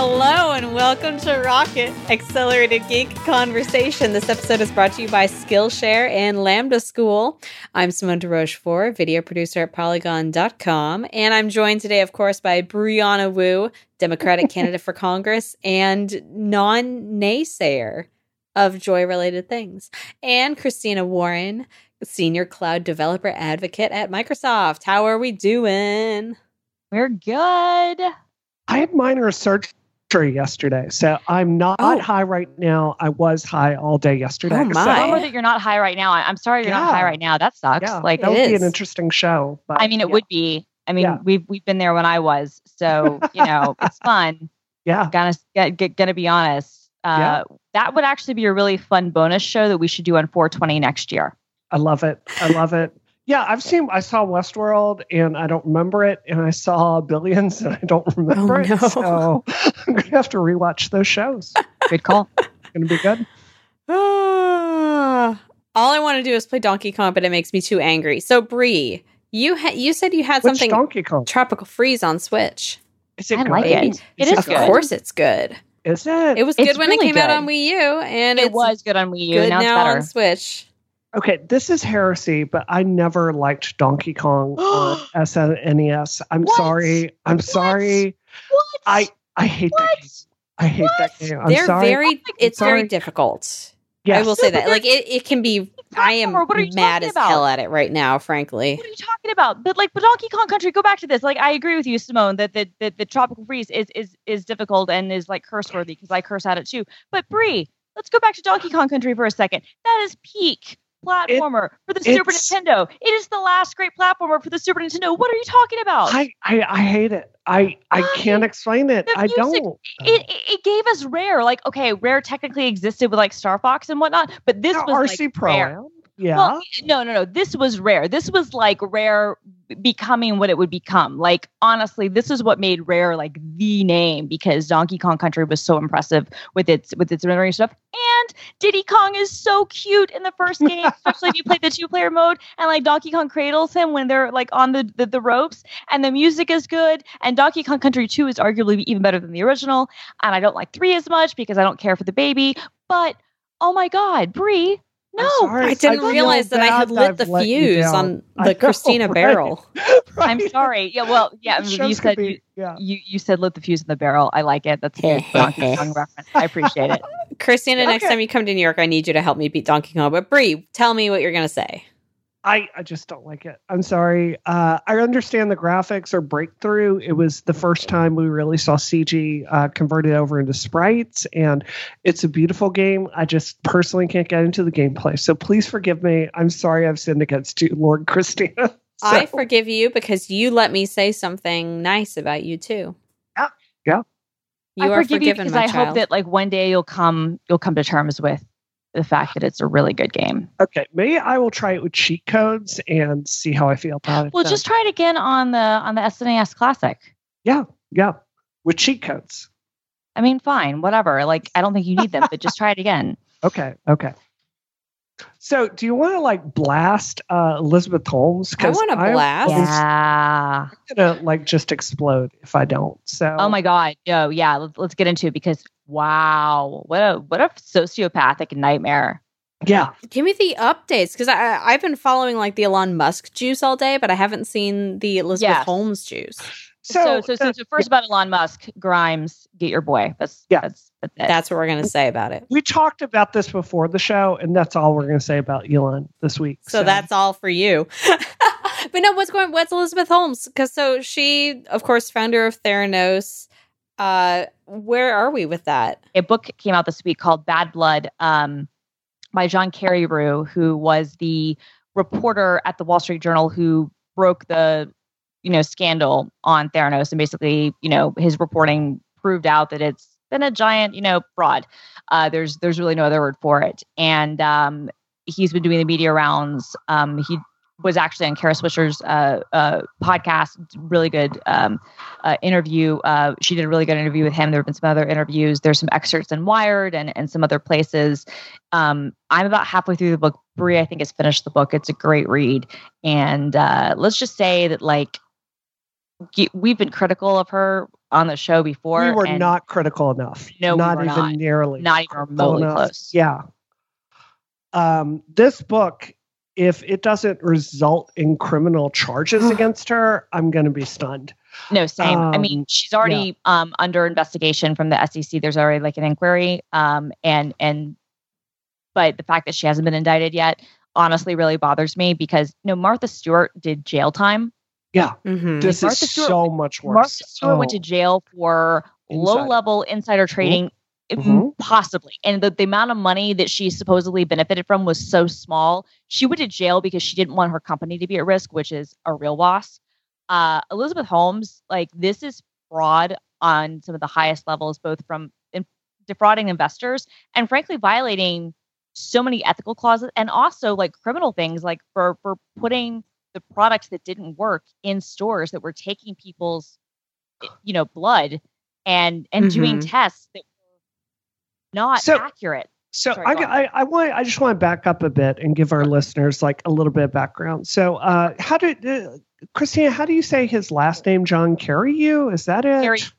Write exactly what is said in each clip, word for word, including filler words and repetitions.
Hello and welcome to Rocket Accelerated Geek Conversation. This episode is brought to you by Skillshare and Lambda School. I'm Simone de Rochefort, video producer at Polygon dot com. And I'm joined today, of course, by Brianna Wu, Democratic candidate for Congress and non-naysayer of joy-related things. And Christina Warren, senior cloud developer advocate at Microsoft. How are we doing? We're good. I had minor surgery yesterday, so I'm not oh. high right now. I was high all day yesterday. Oh my! So. I know that you're not high right now. I'm sorry you're yeah. not high right now. That sucks. Yeah, like that would is. be an interesting show. But, I mean, it yeah. would be. I mean, yeah. we've we've been there when I was, so you know it's fun. Yeah, gonna get gonna be honest. Uh, yeah. That would actually be a really fun bonus show that we should do on four twenty next year. I love it. I love it. Yeah, I've seen, I saw Westworld and I don't remember it. And I saw Billions and I don't remember oh, no. it. So I'm going to have to rewatch those shows. Good call. It's going to be good. Uh, all I want to do is play Donkey Kong, but it makes me too angry. So, Bree, you ha- you said you had Which something Donkey Kong? Tropical Freeze on Switch. Is it I good? like it. Is it is Of good. course it's good. Is it? It was good it's when really it came good. out on Wii U. and It it's was good on Wii U. Good now, now it's better. on Switch. Okay, this is heresy, but I never liked Donkey Kong or S N E S. I'm what? sorry. I'm what? sorry. What? I, I hate what? that game. I hate what? that game. I'm They're sorry. Very, oh it's sorry. very difficult. Yes. I will say that. Like, it, it can be, I am mad as about? hell at it right now, frankly. What are you talking about? But, like, but Donkey Kong Country, go back to this. Like, I agree with you, Simone, that the, the, the Tropical Freeze is, is, is difficult and is, like, curse-worthy, because I curse at it, too. But, Bree, let's go back to Donkey Kong Country for a second. That is peak platformer it, for the Super Nintendo. It is the last great platformer for the Super Nintendo. What are you talking about? I I, I hate it. I, I can't explain it. The I music, don't. It it gave us Rare. Like, okay, Rare technically existed with like Star Fox and whatnot, but this no, was R C like Pro. Rare. Yeah. Well, no, no, no. This was Rare. This was like Rare becoming what it would become. Like, honestly, this is what made Rare like the name, because Donkey Kong Country was so impressive with its with its rendering stuff. And Diddy Kong is so cute in the first game, especially if you play the two player mode, and like Donkey Kong cradles him when they're like on the, the, the ropes, and the music is good. And Donkey Kong Country two is arguably even better than the original. And I don't like three as much because I don't care for the baby. But oh my God, Bree. No, I didn't I realize that I had lit I've the fuse on the know, Christina right? barrel. Right. I'm sorry. Yeah, well, yeah, you said be, you, yeah. you you said lit the fuse in the barrel. I like it. That's a Donkey Kong reference. I appreciate it. Christina, okay. Next time you come to New York, I need you to help me beat Donkey Kong. But Bree, tell me what you're gonna say. I, I just don't like it. I'm sorry. Uh, I understand the graphics are breakthrough. It was the first time we really saw C G uh, converted over into sprites, and it's a beautiful game. I just personally can't get into the gameplay. So please forgive me. I'm sorry I've sinned against you, Lord Christina. So. I forgive you because you let me say something nice about you too. Yeah, yeah. You I are forgive forgiven, you because my I child. hope that like one day you'll come you'll come to terms with the fact that it's a really good game. Okay, maybe I will try it with cheat codes and see how I feel about it. Well, then. Just try it again on the on the S N E S Classic. Yeah, yeah, with cheat codes. I mean, fine, whatever. Like, I don't think you need them, but just try it again. Okay, okay. So, do you want to like blast uh, Elizabeth Holmes? I want to blast. I'm, yeah, I'm gonna like just explode if I don't. So, oh my God, no, yeah, let's let's get into it because. Wow, what a what a sociopathic nightmare. Yeah. Give me the updates, because I I've been following like the Elon Musk juice all day, but I haven't seen the Elizabeth yes. Holmes juice. So so so, so, so first yeah. about Elon Musk, Grimes, get your boy. That's yeah. that's that's, it. that's what we're gonna say about it. We talked about this before the show, and that's all we're gonna say about Elon this week. So, so. that's all for you. But no, what's going what's Elizabeth Holmes? Because so she, of course, founder of Theranos. Uh, where are we with that? A book came out this week called Bad Blood um, by John Carreyrou, who was the reporter at the Wall Street Journal who broke the, you know, scandal on Theranos. And basically, you know, his reporting proved out that it's been a giant, you know, fraud. Uh, there's there's really no other word for it. And um, he's been doing the media rounds. Um, he was actually on Kara Swisher's uh, uh, podcast, really good um, uh, interview. Uh, she did a really good interview with him. There have been some other interviews. There's some excerpts in Wired and, and some other places. Um, I'm about halfway through the book. Bree, I think, has finished the book. It's a great read. And uh, let's just say that, like, we've been critical of her on the show before. We were and not critical enough. No, not we were even not. nearly. Not even remotely close. Yeah. Um, this book, if it doesn't result in criminal charges against her, I'm going to be stunned. No, same. Um, I mean, she's already yeah. um, under investigation from the S E C. There's already like an inquiry. Um, and and but the fact that she hasn't been indicted yet honestly really bothers me because, you know, Martha Stewart did jail time. Yeah, mm-hmm. this Martha is Stewart, so much worse. Martha Stewart oh. went to jail for Inside. low-level insider trading, mm-hmm. possibly. And the, the amount of money that she supposedly benefited from was so small. She went to jail because she didn't want her company to be at risk, which is a real loss. Uh, Elizabeth Holmes, like, this is fraud on some of the highest levels, both from in- defrauding investors and, frankly, violating so many ethical clauses and also, like, criminal things, like, for for putting... the products that didn't work in stores that were taking people's, you know, blood and and mm-hmm. doing tests that were not so, accurate. So Sorry, I, I I want I just want to back up a bit and give our listeners like a little bit of background. So uh, how did uh, Christina? How do you say his last name? John Carreyrou? Is that it? Carreyrou.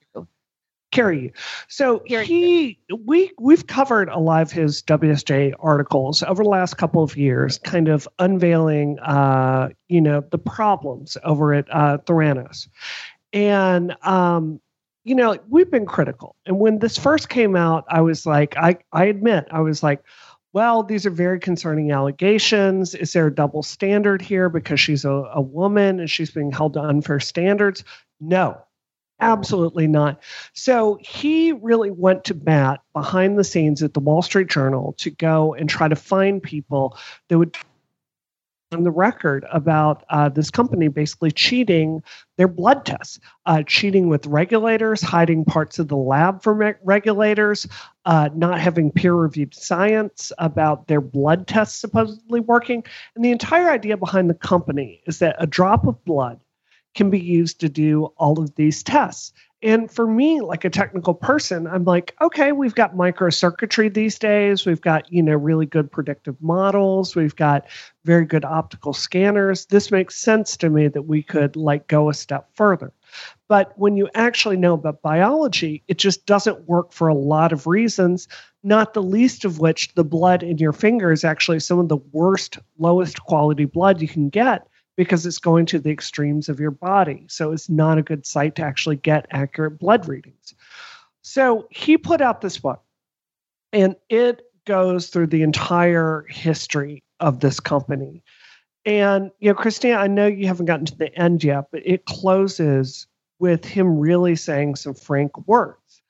Carreyrou. So Carreyrou. he, we, we've covered a lot of his W S J articles over the last couple of years, kind of unveiling, uh, you know, the problems over at uh, Theranos. And, um, you know, we've been critical. And when this first came out, I was like, I, I admit, I was like, well, these are very concerning allegations. Is there a double standard here because she's a, a woman and she's being held to unfair standards? No. Absolutely not. So he really went to bat behind the scenes at the Wall Street Journal to go and try to find people that would on the record about uh, this company basically cheating their blood tests, uh, cheating with regulators, hiding parts of the lab from re- regulators, uh, not having peer-reviewed science about their blood tests supposedly working. And the entire idea behind the company is that a drop of blood can be used to do all of these tests. And for me, like a technical person, I'm like, okay, we've got microcircuitry these days. We've got, you know, really good predictive models. We've got very good optical scanners. This makes sense to me that we could like go a step further. But when you actually know about biology, it just doesn't work for a lot of reasons, not the least of which the blood in your finger is actually some of the worst, lowest quality blood you can get, because it's going to the extremes of your body. So it's not a good site to actually get accurate blood readings. So he put out this book, and it goes through the entire history of this company. And, you know, Christina, I know you haven't gotten to the end yet, but it closes with him really saying some frank words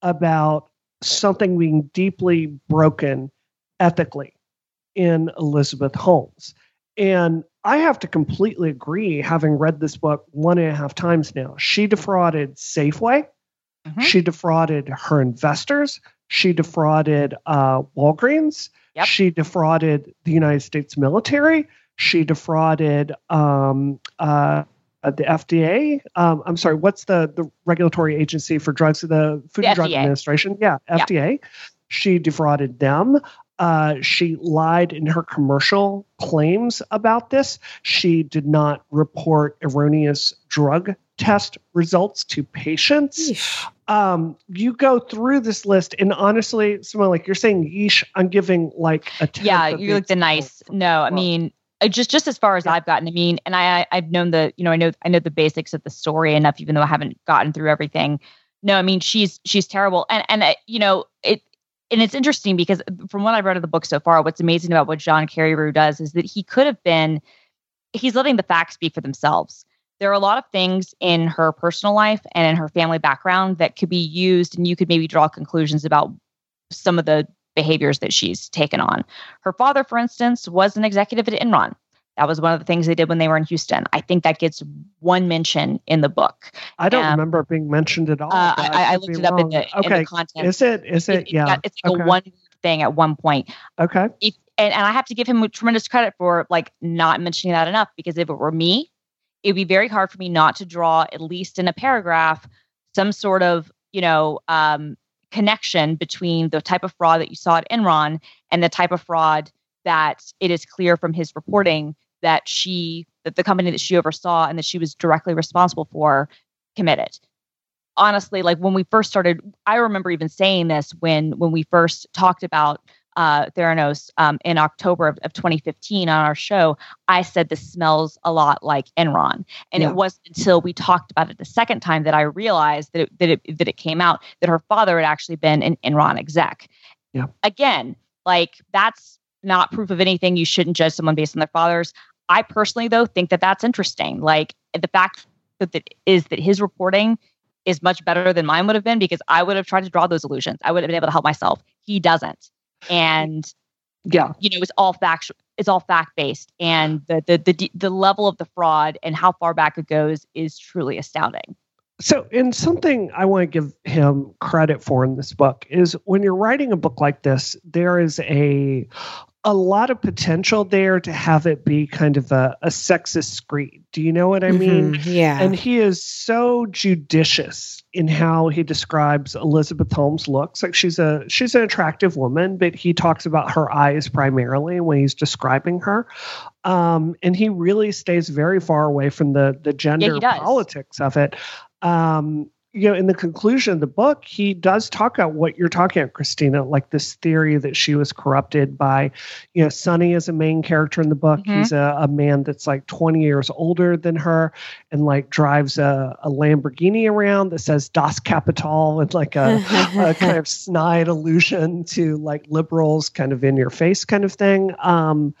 about something being deeply broken ethically in Elizabeth Holmes. And I have to completely agree, having read this book one and a half times now. She defrauded Safeway. Mm-hmm. She defrauded her investors. She defrauded uh, Walgreens. Yep. She defrauded the United States military. She defrauded um, uh, the F D A. Um, I'm sorry, what's the, the regulatory agency for drugs? The Food the and F D A. Drug Administration. Yeah, F D A. Yeah. She defrauded them. Uh, she lied in her commercial claims about this. She did not report erroneous drug test results to patients. Um, you go through this list, and honestly, someone like you're saying, yeesh, I'm giving like a tenth. Yeah, you looked nice. No, I mean, just just as far as yeah. I've gotten. I mean, and I I've known the you know I know I know the basics of the story enough, even though I haven't gotten through everything. No, I mean she's she's terrible, and and uh, you know it. And it's interesting because from what I've read of the book so far, what's amazing about what John Carreyrou does is that he could have been, he's letting the facts speak for themselves. There are a lot of things in her personal life and in her family background that could be used, and you could maybe draw conclusions about some of the behaviors that she's taken on. Her father, for instance, was an executive at Enron. That was one of the things they did when they were in Houston. I think that gets one mention in the book. I don't um, remember it being mentioned at all. Uh, I, I, I looked it up in the, okay. in the content. Is it? Is it? it yeah. It's like okay. a one thing at one point. Okay. If, and, and I have to give him tremendous credit for like not mentioning that enough, because if it were me, it'd be very hard for me not to draw, at least in a paragraph, some sort of, you know, um, connection between the type of fraud that you saw at Enron and the type of fraud that it is clear from his reporting that she, that the company that she oversaw and that she was directly responsible for committed. honestly, like when we first started, I remember even saying this when when we first talked about uh, Theranos um, in October of, of twenty fifteen on our show. I said this smells a lot like Enron, and yeah. It wasn't until we talked about it the second time that I realized that it, that it, that it came out that her father had actually been an Enron exec. Yeah. Again, like that's not proof of anything. You shouldn't judge someone based on their fathers. I personally, though, think that that's interesting. Like the fact that that is that his reporting is much better than mine would have been, because I would have tried to draw those illusions. I would have been able to help myself. He doesn't. And yeah, you know, it's all fact. It's all fact based, and the the the the level of the fraud and how far back it goes is truly astounding. So, and something I want to give him credit for in this book is when you're writing a book like this, there is a a lot of potential there to have it be kind of a, a sexist screed. Do you know what I mean? Mm-hmm, yeah. And he is so judicious in how he describes Elizabeth Holmes' looks. Like she's a she's an attractive woman, but he talks about her eyes primarily when he's describing her. Um, and he really stays very far away from the the gender yeah, politics of it. Um, you know, in the conclusion of the book, he does talk about what you're talking about, Christina, like this theory that she was corrupted by, you know, Sonny is a main character in the book. Mm-hmm. He's a, a man that's like twenty years older than her and like drives a, a Lamborghini around that says Das Kapital and like a, a kind of snide allusion to like liberals, kind of in your face kind of thing. Um,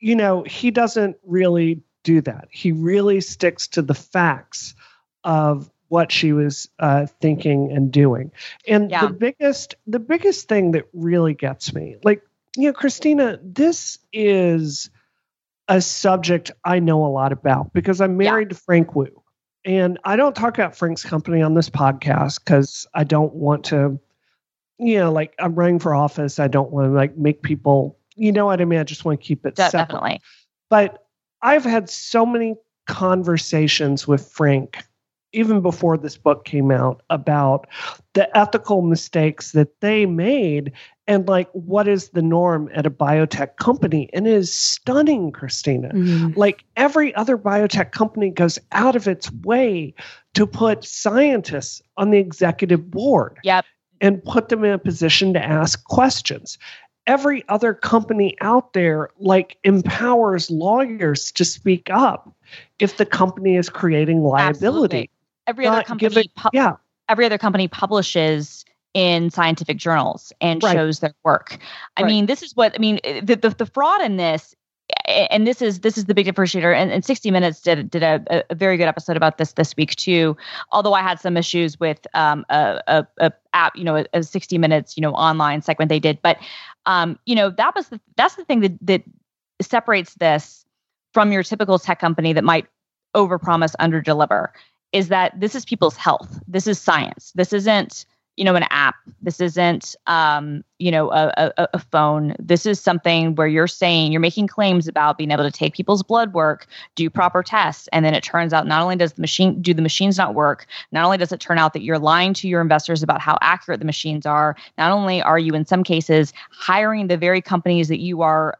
you know, he doesn't really do that. He really sticks to the facts of what she was uh, thinking and doing. And yeah. the biggest, the biggest thing that really gets me, like, you know, Christina, this is a subject I know a lot about because I'm married yeah. to Frank Wu, and I don't talk about Frank's company on this podcast because I don't want to, you know, like I'm running for office. I don't want to like make people, you know what I mean? I just want to keep it De- separate. Definitely. But I've had so many conversations with Frank even before this book came out, about the ethical mistakes that they made and like, what is the norm at a biotech company? And it is stunning, Christina. Mm-hmm. Like every other biotech company goes out of its way to put scientists on the executive board yep. and put them in a position to ask questions. Every other company out there like empowers lawyers to speak up if the company is creating liability. Absolutely. Every other company, it, pu- yeah. every other company publishes in scientific journals and right. shows their work. I right. mean, this is what I mean. The, the the fraud in this, and this is this is the big differentiator. And, and sixty minutes did did a, a very good episode about this this week too. Although I had some issues with um a a, a app, you know, a, a sixty minutes, you know, online segment they did, but um you know that was the, that's the thing that that separates this from your typical tech company that might overpromise, underdeliver. Is that this is people's health. This is science. This isn't, you know, an app. This isn't, um, you know, a, a, a phone. This is something where you're saying, you're making claims about being able to take people's blood work, do proper tests. And then it turns out not only does the machine, do the machines not work, not only does it turn out that you're lying to your investors about how accurate the machines are, not only are you in some cases hiring the very companies that you are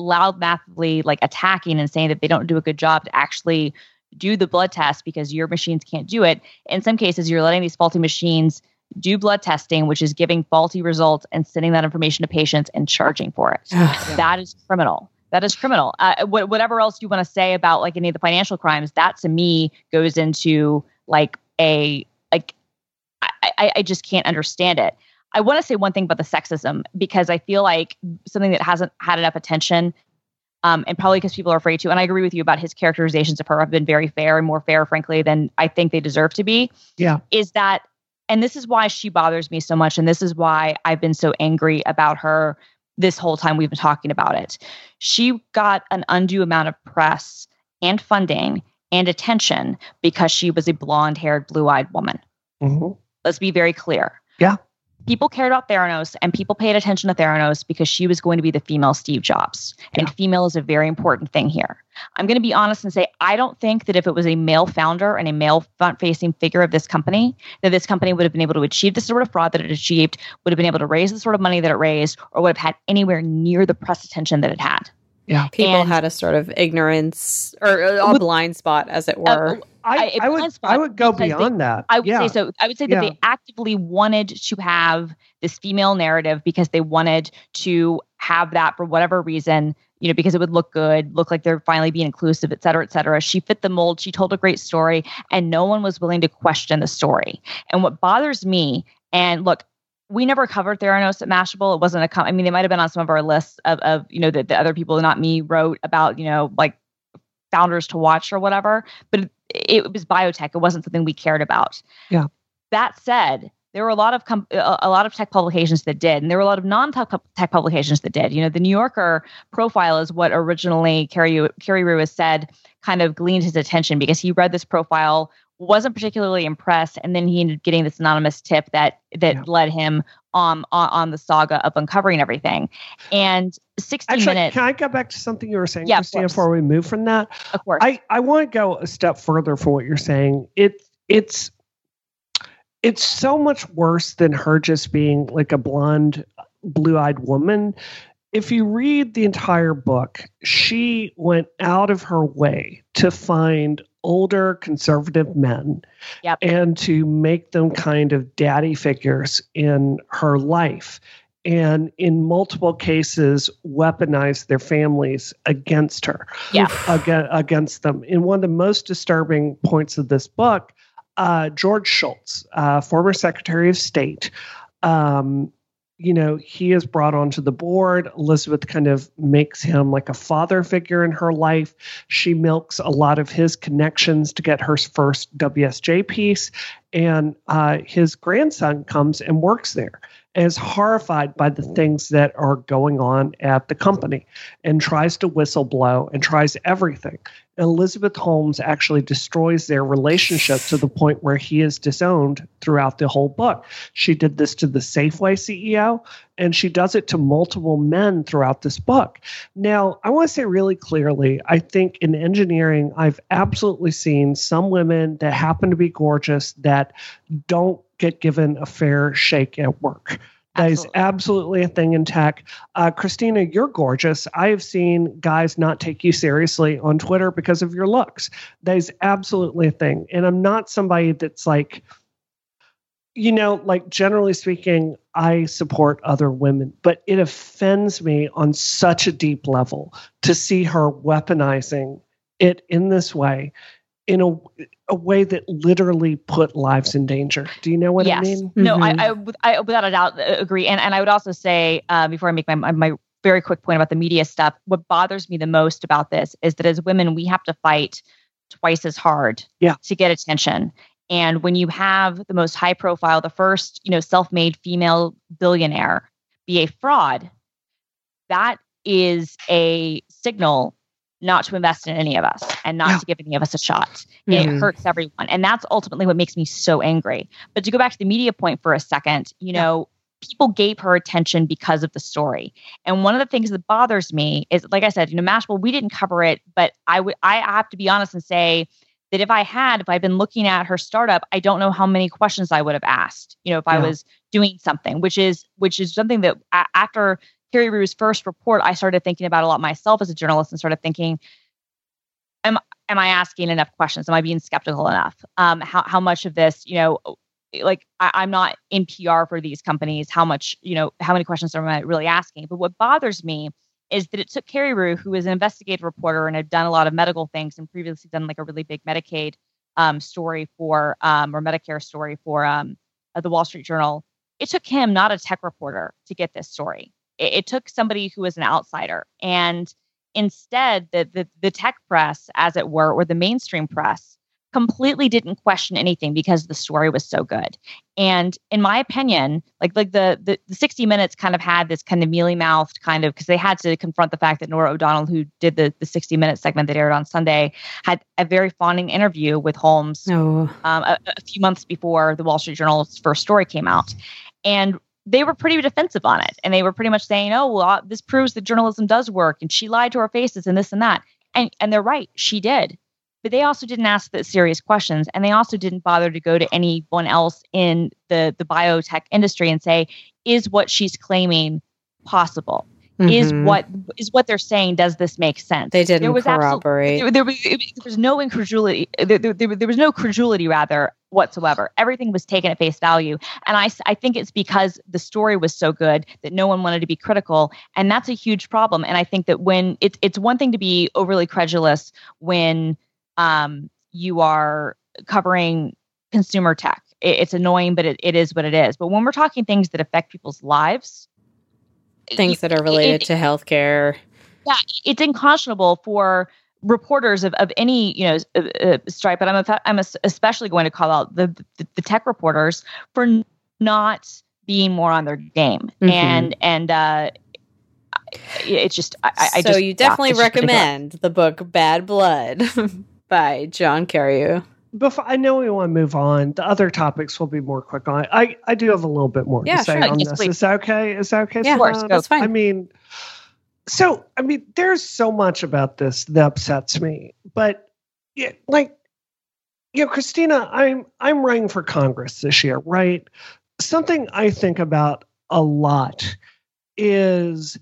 loudmouthedly like attacking and saying that they don't do a good job to actually do the blood test because your machines can't do it. In some cases, you're letting these faulty machines do blood testing, which is giving faulty results and sending that information to patients and charging for it. Yeah. That is criminal. That is criminal. Uh, wh- whatever else you want to say about like any of the financial crimes, that to me goes into like a, like, I, I, I just can't understand it. I want to say one thing about the sexism, because I feel like something that hasn't had enough attention. Um, and probably because people are afraid to. And I agree with you about his characterizations of her have been very fair and more fair, frankly, than I think they deserve to be. Yeah. Is that, and this is why she bothers me so much. And this is why I've been so angry about her this whole time we've been talking about it. She got an undue amount of press and funding and attention because she was a blonde-haired, blue-eyed woman. Mm-hmm. Let's be very clear. Yeah. People cared about Theranos and people paid attention to Theranos because she was going to be the female Steve Jobs. And yeah. female is a very important thing here. I'm going to be honest and say, I don't think that if it was a male founder and a male front-facing figure of this company, that this company would have been able to achieve the sort of fraud that it achieved, would have been able to raise the sort of money that it raised, or would have had anywhere near the press attention that it had. Yeah. People and had a sort of ignorance or a with, blind spot, as it were. Uh, I, I, would, I would go beyond they, that. I would yeah. say so. I would say that yeah. they actively wanted to have this female narrative because they wanted to have that for whatever reason, you know, because it would look good, look like they're finally being inclusive, et cetera, et cetera. She fit the mold. She told a great story, and no one was willing to question the story. And what bothers me, and look, we never covered Theranos at Mashable. It wasn't a com- I mean, they might have been on some of our lists of, of you know, that the other people, not me, wrote about, you know, like founders to watch or whatever. But it, it was biotech. It wasn't something we cared about. Yeah. That said, there were a lot of com- a lot of tech publications that did, and there were a lot of non-tech publications that did. You know, the New Yorker profile is what originally Carreyrou has said kind of gleaned his attention because he read this profile, wasn't particularly impressed, and then he ended up getting this anonymous tip that that yeah. led him um, on on the saga of uncovering everything. And sixty Actually, minutes. Can I go back to something you were saying, yeah, Christina, before we move from that? Of course. I, I want to go a step further for what you're saying. It it's. It's so much worse than her just being like a blonde, blue-eyed woman. If you read the entire book, she went out of her way to find older conservative men yep. and to make them kind of daddy figures in her life, and in multiple cases weaponized their families against her, yeah. against, against them. In one of the most disturbing points of this book, Uh, George Shultz, uh, former Secretary of State, um, you know, he is brought onto the board. Elizabeth kind of makes him like a father figure in her life. She milks a lot of his connections to get her first W S J piece. And uh, his grandson comes and works there and is horrified by the things that are going on at the company and tries to whistleblow and tries everything. Elizabeth Holmes actually destroys their relationship to the point where he is disowned throughout the whole book. She did this to the Safeway C E O, and she does it to multiple men throughout this book. Now, I want to say really clearly, I think in engineering, I've absolutely seen some women that happen to be gorgeous that don't get given a fair shake at work. That absolutely. is absolutely a thing in tech. Uh, Christina, you're gorgeous. I have seen guys not take you seriously on Twitter because of your looks. That is absolutely a thing. And I'm not somebody that's like, you know, like generally speaking, I support other women, but it offends me on such a deep level to see her weaponizing it in this way, in a, a way that literally put lives in danger. Do you know what yes. I mean? No, mm-hmm. I, I, I without a doubt agree. And and I would also say, uh, before I make my, my very quick point about the media stuff, what bothers me the most about this is that as women, we have to fight twice as hard yeah. to get attention. And when you have the most high profile, the first, you know, self-made female billionaire be a fraud, that is a signal not to invest in any of us and not yeah. to give any of us a shot. Mm-hmm. And it hurts everyone. And that's ultimately what makes me so angry. But to go back to the media point for a second, you yeah. know, people gave her attention because of the story. And one of the things that bothers me is, like I said, you know, Mashable, we didn't cover it, but I would, I have to be honest and say that if I had, if I'd been looking at her startup, I don't know how many questions I would have asked, you know, if yeah. I was doing something, which is, which is something that a- after Carreyrou's first report, I started thinking about a lot myself as a journalist and started thinking, am, am I asking enough questions? Am I being skeptical enough? Um, how, how much of this, you know, like I, I'm not in P R for these companies, how much, you know, how many questions am I really asking? But what bothers me is that it took Carreyrou, who is an investigative reporter and had done a lot of medical things and previously done like a really big Medicaid um, story for, um, or Medicare story for um, the Wall Street Journal. It took him, not a tech reporter, to get this story. It took somebody who was an outsider, and instead the, the the tech press, as it were, or the mainstream press completely didn't question anything because the story was so good. And in my opinion, like like the the, the sixty Minutes kind of had this kind of mealy-mouthed kind of, because they had to confront the fact that Norah O'Donnell, who did the, the sixty Minutes segment that aired on Sunday, had a very fawning interview with Holmes oh. um, a, a few months before the Wall Street Journal's first story came out. And they were pretty defensive on it. And they were pretty much saying, oh, well, this proves that journalism does work. And she lied to our faces and this and that. And and they're right. She did. But they also didn't ask the serious questions. And they also didn't bother to go to anyone else in the, the biotech industry and say, is what she's claiming possible? Mm-hmm. Is what is what they're saying? Does this make sense? They didn't there was corroborate. Absolute, there, there, was, it, there was no incredulity. There, there, there was no credulity, rather, whatsoever. Everything was taken at face value, and I, I think it's because the story was so good that no one wanted to be critical, and that's a huge problem. And I think that when it's it's one thing to be overly credulous when um, you are covering consumer tech. It, it's annoying, but it, it is what it is. But when we're talking things that affect people's lives. Things that are related it, it, to healthcare. Yeah, it's unconscionable for reporters of, of any you know uh, stripe, but I'm a, I'm especially going to call out the, the the tech reporters for not being more on their game, mm-hmm. and and uh, it's just I, I so just, you definitely yeah, recommend the book Bad Blood by John Carreyrou. Before I know we want to move on, the other topics will be more quick on. I, I do have a little bit more yeah, to say sure. on yes, this. Please. Is that okay? Is that okay? Yeah, so that's fine. I mean, so I mean, there's so much about this that upsets me. But yeah, like, you know, Christina, I'm I'm running for Congress this year, right? Something I think about a lot is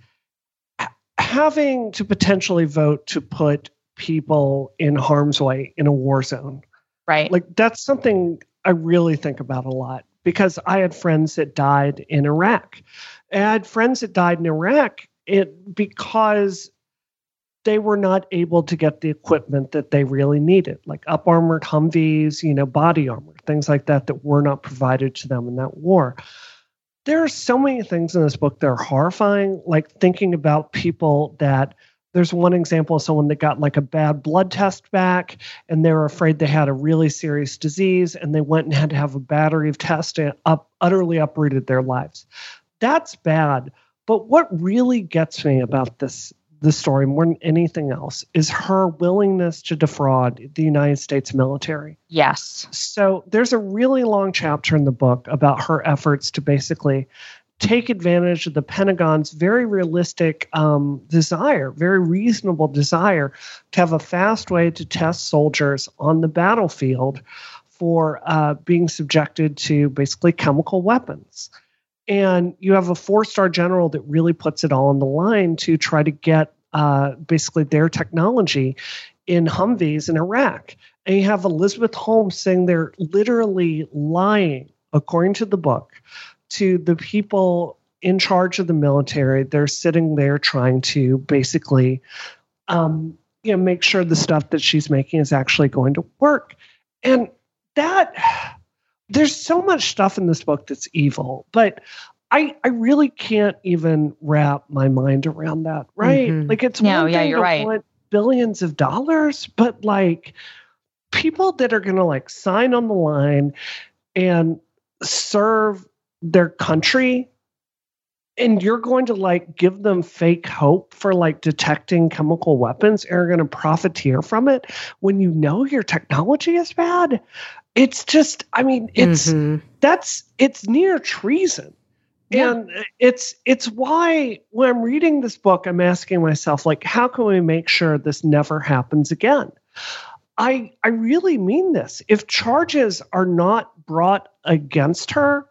having to potentially vote to put people in harm's way in a war zone. Right. Like, that's something I really think about a lot, because I had friends that died in Iraq. And I had friends that died in Iraq it, because they were not able to get the equipment that they really needed, like up-armored Humvees, you know, body armor, things like that, that were not provided to them in that war. There are so many things in this book that are horrifying, like thinking about people that... There's one example of someone that got like a bad blood test back, and they were afraid they had a really serious disease, and they went and had to have a battery of tests, and up, utterly uprooted their lives. That's bad. But what really gets me about this, this story more than anything else is her willingness to defraud the United States military. Yes. So there's a really long chapter in the book about her efforts to basically take advantage of the Pentagon's very realistic um, desire, very reasonable desire to have a fast way to test soldiers on the battlefield for uh, being subjected to basically chemical weapons. And you have a four-star general that really puts it all on the line to try to get uh, basically their technology in Humvees in Iraq. And you have Elizabeth Holmes saying they're literally lying, according to the book, to the people in charge of the military. They're sitting there trying to basically, um, you know, make sure the stuff that she's making is actually going to work. And that, there's so much stuff in this book that's evil, but I I really can't even wrap my mind around that, right? Mm-hmm. Like, it's no, one yeah, thing you're to right. want billions of dollars, but, like, people that are going to, like, sign on the line and serve their country, and you're going to, like, give them fake hope for, like, detecting chemical weapons and are going to profiteer from it when you know your technology is bad. It's just, I mean, it's, mm-hmm. that's, it's near treason. Yeah. And it's, it's why when I'm reading this book, I'm asking myself, like, how can we make sure this never happens again? I, I really mean this. If charges are not brought against her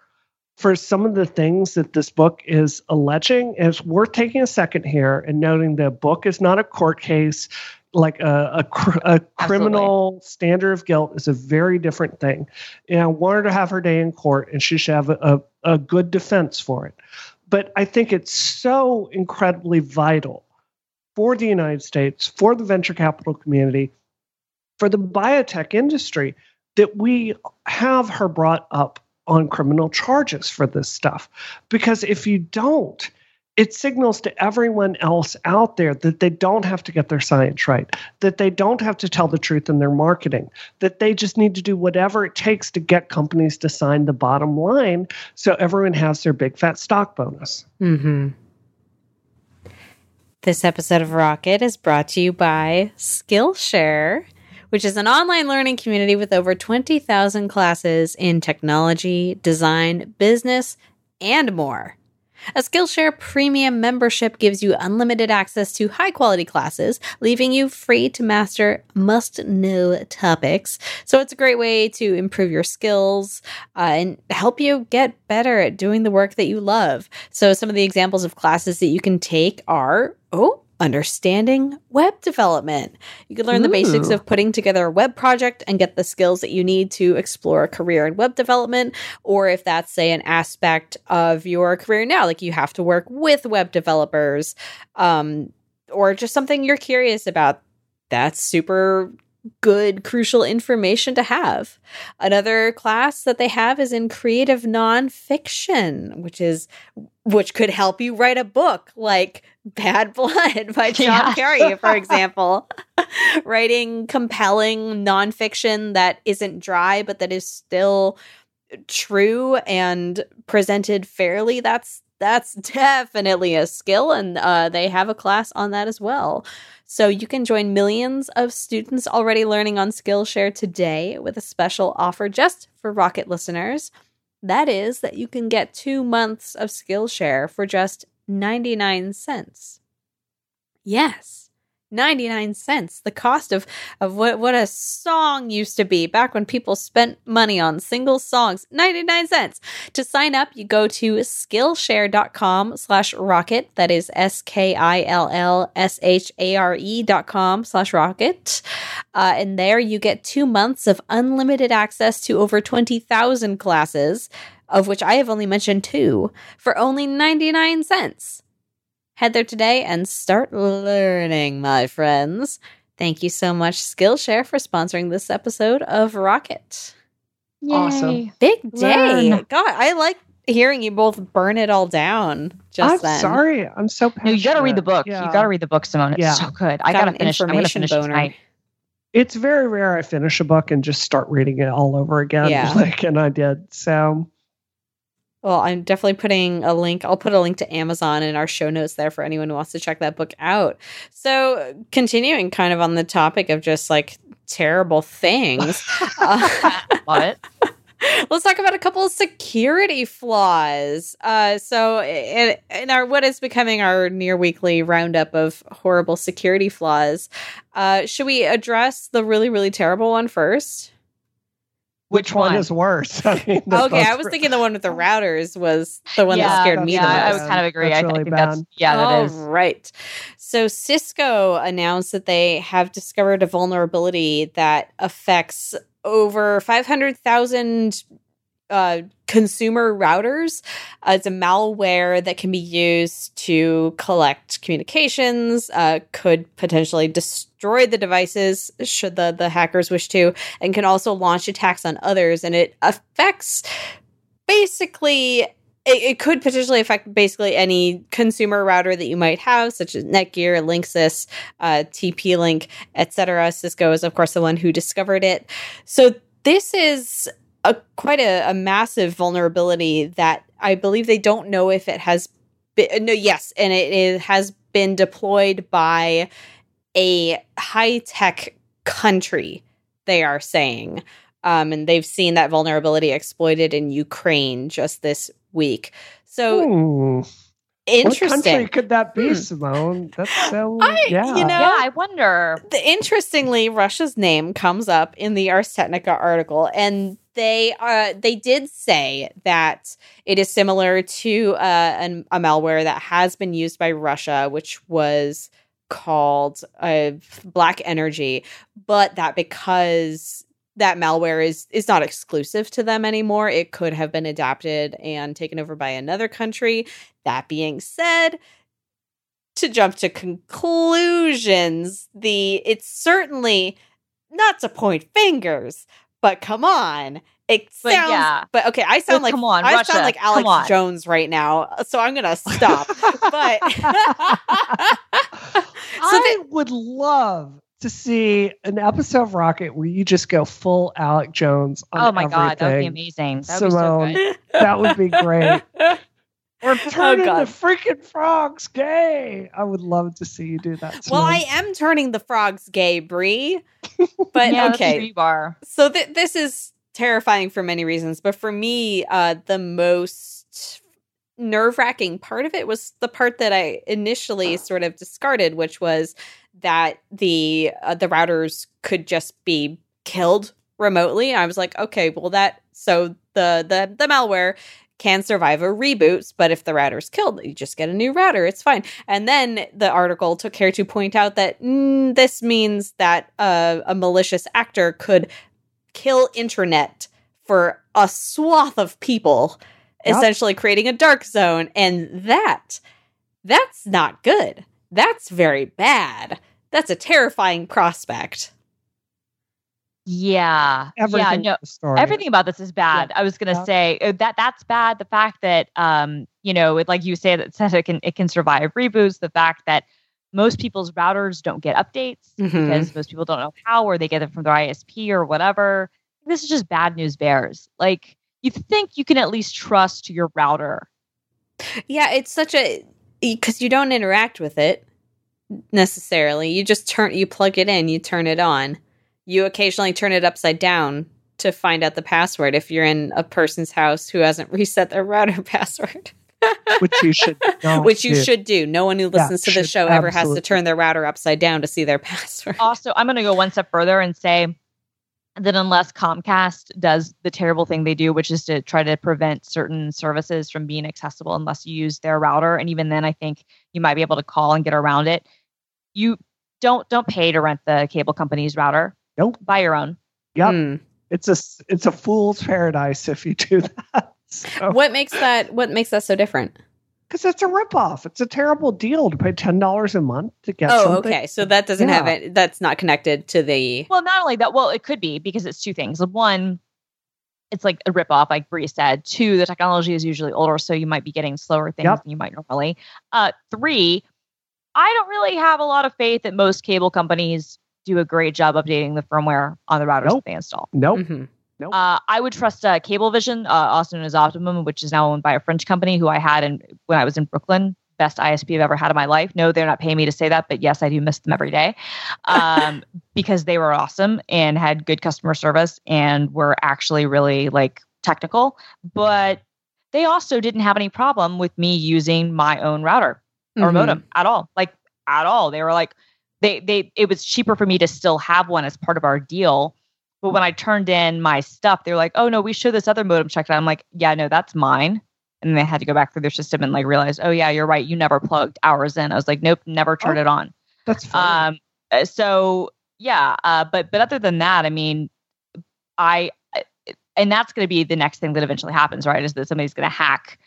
for some of the things that this book is alleging, and it's worth taking a second here and noting the book is not a court case. Like a, a, cr- a criminal standard of guilt is a very different thing. And I want her to have her day in court, and she should have a, a, a good defense for it. But I think it's so incredibly vital for the United States, for the venture capital community, for the biotech industry, that we have her brought up on criminal charges for this stuff. Because if you don't, it signals to everyone else out there that they don't have to get their science right, that they don't have to tell the truth in their marketing, that they just need to do whatever it takes to get companies to sign the bottom line so everyone has their big fat stock bonus. Mm-hmm. This episode of Rocket is brought to you by Skillshare, which is an online learning community with over twenty thousand classes in technology, design, business, and more. A Skillshare Premium membership gives you unlimited access to high-quality classes, leaving you free to master must-know topics. So it's a great way to improve your skills uh, and help you get better at doing the work that you love. So some of the examples of classes that you can take are, oh, understanding web development. You can learn Ooh. the basics of putting together a web project and get the skills that you need to explore a career in web development. Or if that's, say, an aspect of your career now, like you have to work with web developers, um, or just something you're curious about, that's super good, crucial information to have. Another class that they have is in creative nonfiction, which is which could help you write a book like Bad Blood by John Carreyrou, yeah. for example. Writing compelling nonfiction that isn't dry, but that is still true and presented fairly. That's that's definitely a skill, and uh, they have a class on that as well. So you can join millions of students already learning on Skillshare today with a special offer just for Rocket listeners. That is that you can get two months of Skillshare for just ninety-nine cents. Yes, ninety-nine cents. The cost of, of what, what a song used to be back when people spent money on single songs. ninety-nine cents. To sign up, you go to Skillshare.com slash rocket. That is S-K-I-L-L-S-H-A-R-E dot com slash rocket. Uh, and there you get two months of unlimited access to over twenty thousand classes, of which I have only mentioned two, for only ninety-nine cents. Head there today and start learning, my friends. Thank you so much, Skillshare, for sponsoring this episode of Rocket. Yay. Awesome. Big day. Learn. God, I like hearing you both burn it all down just I'm then. I'm sorry. I'm so passionate. No, you got to read the book. Yeah. You got to read the book, Simone. It's yeah. so good. I got to finish. I'm going to finish boner. tonight. It's very rare I finish a book and just start reading it all over again. Yeah. Like, and I did. So... Well, I'm definitely putting a link. I'll put a link to Amazon in our show notes there for anyone who wants to check that book out. So continuing kind of on the topic of just like terrible things. uh, what? Let's talk about a couple of security flaws. Uh, so in, in our what is becoming our near weekly roundup of horrible security flaws, uh, should we address the really, really terrible one first? Which, Which one? one is worse? I mean, okay, I was thinking the one with the routers was the one yeah, that scared me the most. Yeah, I would kind of agree. That's I, really I think bad. that's yeah, that is. All right. So Cisco announced that they have discovered a vulnerability that affects over five hundred thousand uh, consumer routers. Uh, it's a malware that can be used to collect communications, uh, could potentially destroy Destroy the devices should the, the hackers wish to, and can also launch attacks on others. And it affects basically, it, it could potentially affect basically any consumer router that you might have, such as Netgear, Linksys, uh, T P-Link, et cetera. Cisco is, of course, the one who discovered it. So this is a quite a, a massive vulnerability that I believe they don't know if it has been, no, yes, and it, it has been deployed by a high-tech country, they are saying. Um, and they've seen that vulnerability exploited in Ukraine just this week. So, Ooh. interesting. What country could that be, Simone? That's so, I, yeah. You know, yeah, I wonder. The, interestingly, Russia's name comes up in the Ars Technica article, and they uh, they did say that it is similar to uh, an, a malware that has been used by Russia, which was called uh, Black Energy, but that because that malware is is not exclusive to them anymore, it could have been adapted and taken over by another country. That being said, to jump to conclusions, the it's certainly not to point fingers, but come on. It sounds, but, yeah. but okay, I sound well, like on, I Russia. sound like Alex Jones right now, so I'm gonna stop. but so I th- would love to see an episode of Rocket where you just go full Alex Jones on everything. Oh my everything. God, that would be amazing. That would Simone, be so good. That would be great. We're turning oh the freaking frogs gay. I would love to see you do that. Simone. Well, I am turning the frogs gay, Bree. But yeah, okay, so th- this is. terrifying for many reasons, but for me, uh, the most nerve-wracking part of it was the part that I initially sort of discarded, which was that the uh, the routers could just be killed remotely. I was like, okay, well that so the the the malware can survive a reboot, but if the router's killed, you just get a new router. It's fine. And then the article took care to point out that mm, this means that uh, a malicious actor could kill internet for a swath of people, yep. essentially creating a dark zone. And that, that's not good. That's very bad. That's a terrifying prospect. Yeah. Everything yeah. No. Everything about this is bad. Yeah. I was gonna yeah. say that that's bad. The fact that um, you know, it, like you say, that says it can it can survive reboots. The fact that most people's routers don't get updates mm-hmm. because most people don't know how, or they get it from their I S P or whatever. This is just bad news bears. Like, you think you can at least trust your router? Yeah, it's such a because you don't interact with it necessarily. You just turn you plug it in, you turn it on. You occasionally turn it upside down to find out the password if you're in a person's house who hasn't reset their router password. Which you should do. Which you do. should do. No one who listens yeah, to the show absolutely. ever has to turn their router upside down to see their password. Also, I'm going to go one step further and say that unless Comcast does the terrible thing they do, which is to try to prevent certain services from being accessible unless you use their router, and even then I think you might be able to call and get around it, you don't don't pay to rent the cable company's router. Nope. Buy your own. Yep. Mm. It's a it's a fool's paradise if you do that. So. What makes that what makes that so different? Because it's a ripoff. It's a terrible deal to pay ten dollars a month to get. Oh, something. okay. So that doesn't yeah. have it. That's not connected to the. Well, not only that. Well, it could be because it's two things. One, it's like a ripoff, like Bree said. Two, the technology is usually older, so you might be getting slower things yep. than you might normally. Uh, three, I don't really have a lot of faith that most cable companies do a great job updating the firmware on the routers nope. that they install. Nope. Mm-hmm. Nope. Uh, I would trust uh, Cablevision, uh, also known as Optimum, which is now owned by a French company who I had in, when I was in Brooklyn. Best I S P I've ever had in my life. No, they're not paying me to say that, but yes, I do miss them every day um, because they were awesome and had good customer service and were actually really like technical. But they also didn't have any problem with me using my own router mm-hmm. or modem at all. Like at all. They were like, They they it was cheaper for me to still have one as part of our deal. But when I turned in my stuff, they were like, oh, no, we show this other modem checked out. I'm like, yeah, no, that's mine. And they had to go back through their system and like realize, oh, yeah, you're right. You never plugged ours in. I was like, nope, never turned oh, it on. That's fine. Um, so, yeah. Uh, but but other than that, I mean, I and that's going to be the next thing that eventually happens, right, is that somebody's going to hack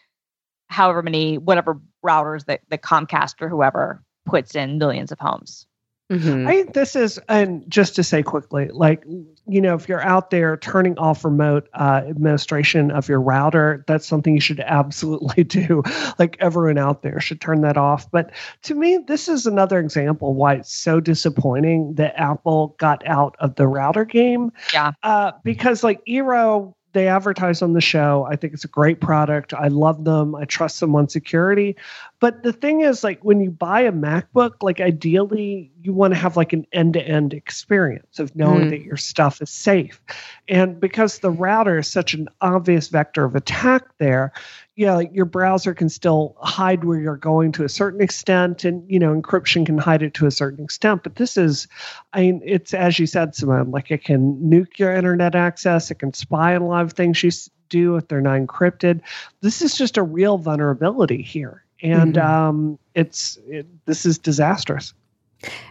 however many whatever routers that the Comcast or whoever puts in millions of homes. Mm-hmm. I think this is, and just to say quickly, like, you know, if you're out there turning off remote uh, administration of your router, that's something you should absolutely do. Like everyone out there should turn that off. But to me, this is another example why it's so disappointing that Apple got out of the router game. Yeah. Uh, because like Eero, they advertise on the show. I think it's a great product. I love them. I trust them on security. But the thing is, like, when you buy a MacBook, like, ideally, you want to have, like, an end-to-end experience of knowing mm. that your stuff is safe. And because the router is such an obvious vector of attack there, yeah, like your browser can still hide where you're going to a certain extent, and, you know, encryption can hide it to a certain extent. But this is, I mean, it's, as you said, Simone, like it can nuke your internet access. It can spy on a lot of things you do if they're not encrypted. This is just a real vulnerability here. And mm-hmm. um, it's, it, this is disastrous.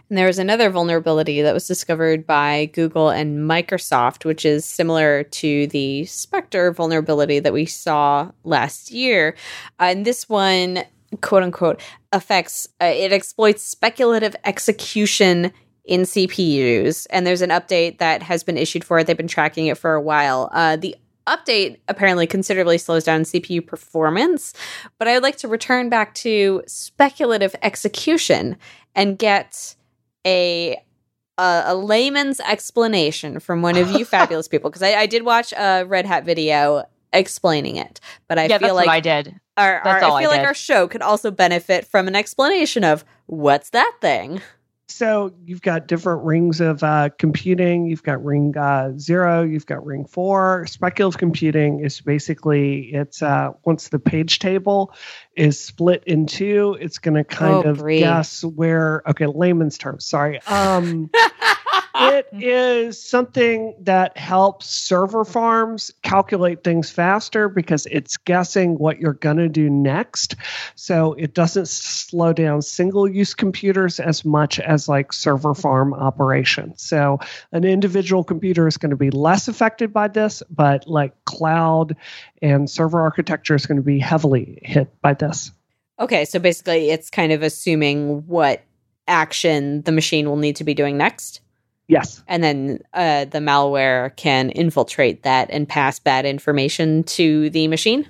And there was another vulnerability that was discovered by Google and Microsoft, which is similar to the Spectre vulnerability that we saw last year. Uh, and this one, quote unquote, affects, uh, it exploits speculative execution in C P Us. And there's an update that has been issued for it. They've been tracking it for a while. Uh, the update apparently considerably slows down C P U performance, but I would like to return back to speculative execution and get a a, a layman's explanation from one of you fabulous people, because I, I did watch a Red Hat video explaining it, but I yeah, feel that's like what I did. Our, our, that's all I feel I did. Like our show could also benefit from an explanation of what's that thing. So you've got different rings of uh, computing. You've got ring uh, zero. You've got ring four. Speculative computing is basically it's uh, once the page table is split in two, it's going to kind oh, of breathe. guess where. Okay, layman's terms. Sorry. Um, it is something that helps server farms calculate things faster because it's guessing what you're going to do next. So it doesn't slow down single-use computers as much as like server farm operation. So an individual computer is going to be less affected by this, but like cloud and server architecture is going to be heavily hit by this. Okay. So basically it's kind of assuming what action the machine will need to be doing next. Yes. And then uh, the malware can infiltrate that and pass bad information to the machine.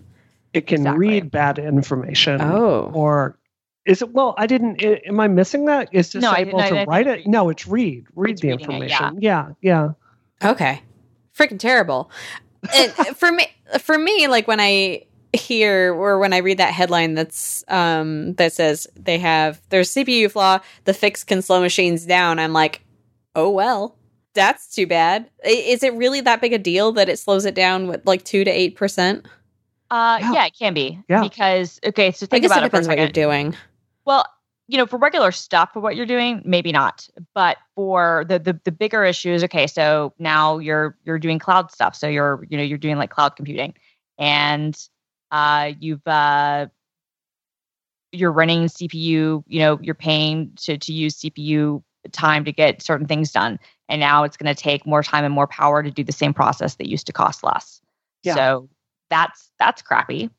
It can Exactly. read bad information oh. or Is it, well, I didn't, it, am I missing that? Is this no, able I, I, to I write it? No, it's read, read it's the information. It, yeah. yeah, yeah. Okay. Freaking terrible. And for me, for me, like when I hear, or when I read that headline that's, um, that says they have, there's C P U flaw, the fix can slow machines down. I'm like, oh, well, that's too bad. Is it really that big a deal that it slows it down with like two to eight percent? Uh, yeah. yeah, it can be. Yeah. Because, okay, so think I guess about it, it depends what you're doing. Well, you know, for regular stuff, for what you're doing, maybe not. But for the, the the bigger issues, okay, so now you're you're doing cloud stuff. So you're you know you're doing like cloud computing, and uh, you've uh, you're running C P U. You know, you're paying to to use C P U time to get certain things done, and now it's going to take more time and more power to do the same process that used to cost less. Yeah. So that's that's crappy.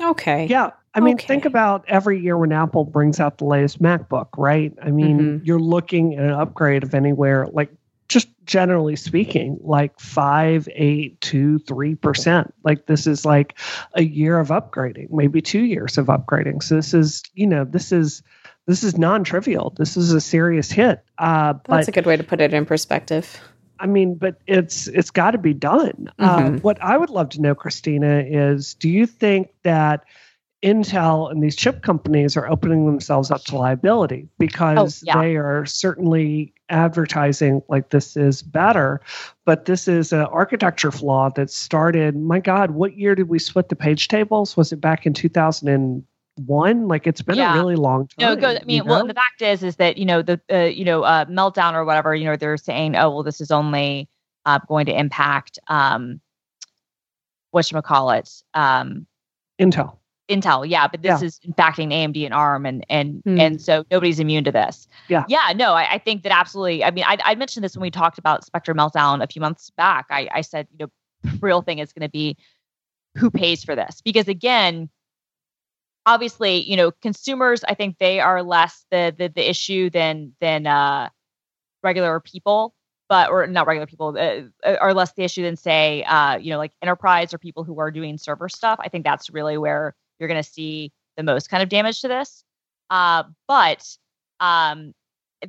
Okay. Yeah. I mean, okay. think about every year when Apple brings out the latest MacBook, right? I mean, mm-hmm. you're looking at an upgrade of anywhere, like just generally speaking, like five, eight, two, three percent. Like this is like a year of upgrading, maybe two years of upgrading. So this is, you know, this is this is non-trivial. This is a serious hit. Uh, That's but, a good way to put it in perspective. I mean, but it's it's got to be done. Mm-hmm. Uh, what I would love to know, Christina, is do you think that Intel and these chip companies are opening themselves up to liability because oh, yeah. they are certainly advertising like this is better, but this is an architecture flaw that started, my God, what year did we split the page tables? Was it back in two thousand one? Like it's been yeah. a really long time. No, it goes, I mean, you know? Well, and the fact is, is that, you know, the, uh, you know, uh, meltdown or whatever, you know, they're saying, oh, well, this is only uh, going to impact, um, whatchamacallit, um, Intel. Intel, yeah, but this yeah. is impacting A M D and ARM, and and mm. and so nobody's immune to this. Yeah, yeah, no, I, I think that absolutely. I mean, I, I mentioned this when we talked about Spectre Meltdown a few months back. I, I said, you know, the real thing is going to be who pays for this, because again, obviously, you know, consumers. I think they are less the the, the issue than than uh, regular people, but or not regular people uh, are less the issue than say, uh, you know, like enterprise or people who are doing server stuff. I think that's really where you're going to see the most kind of damage to this. Uh, but um,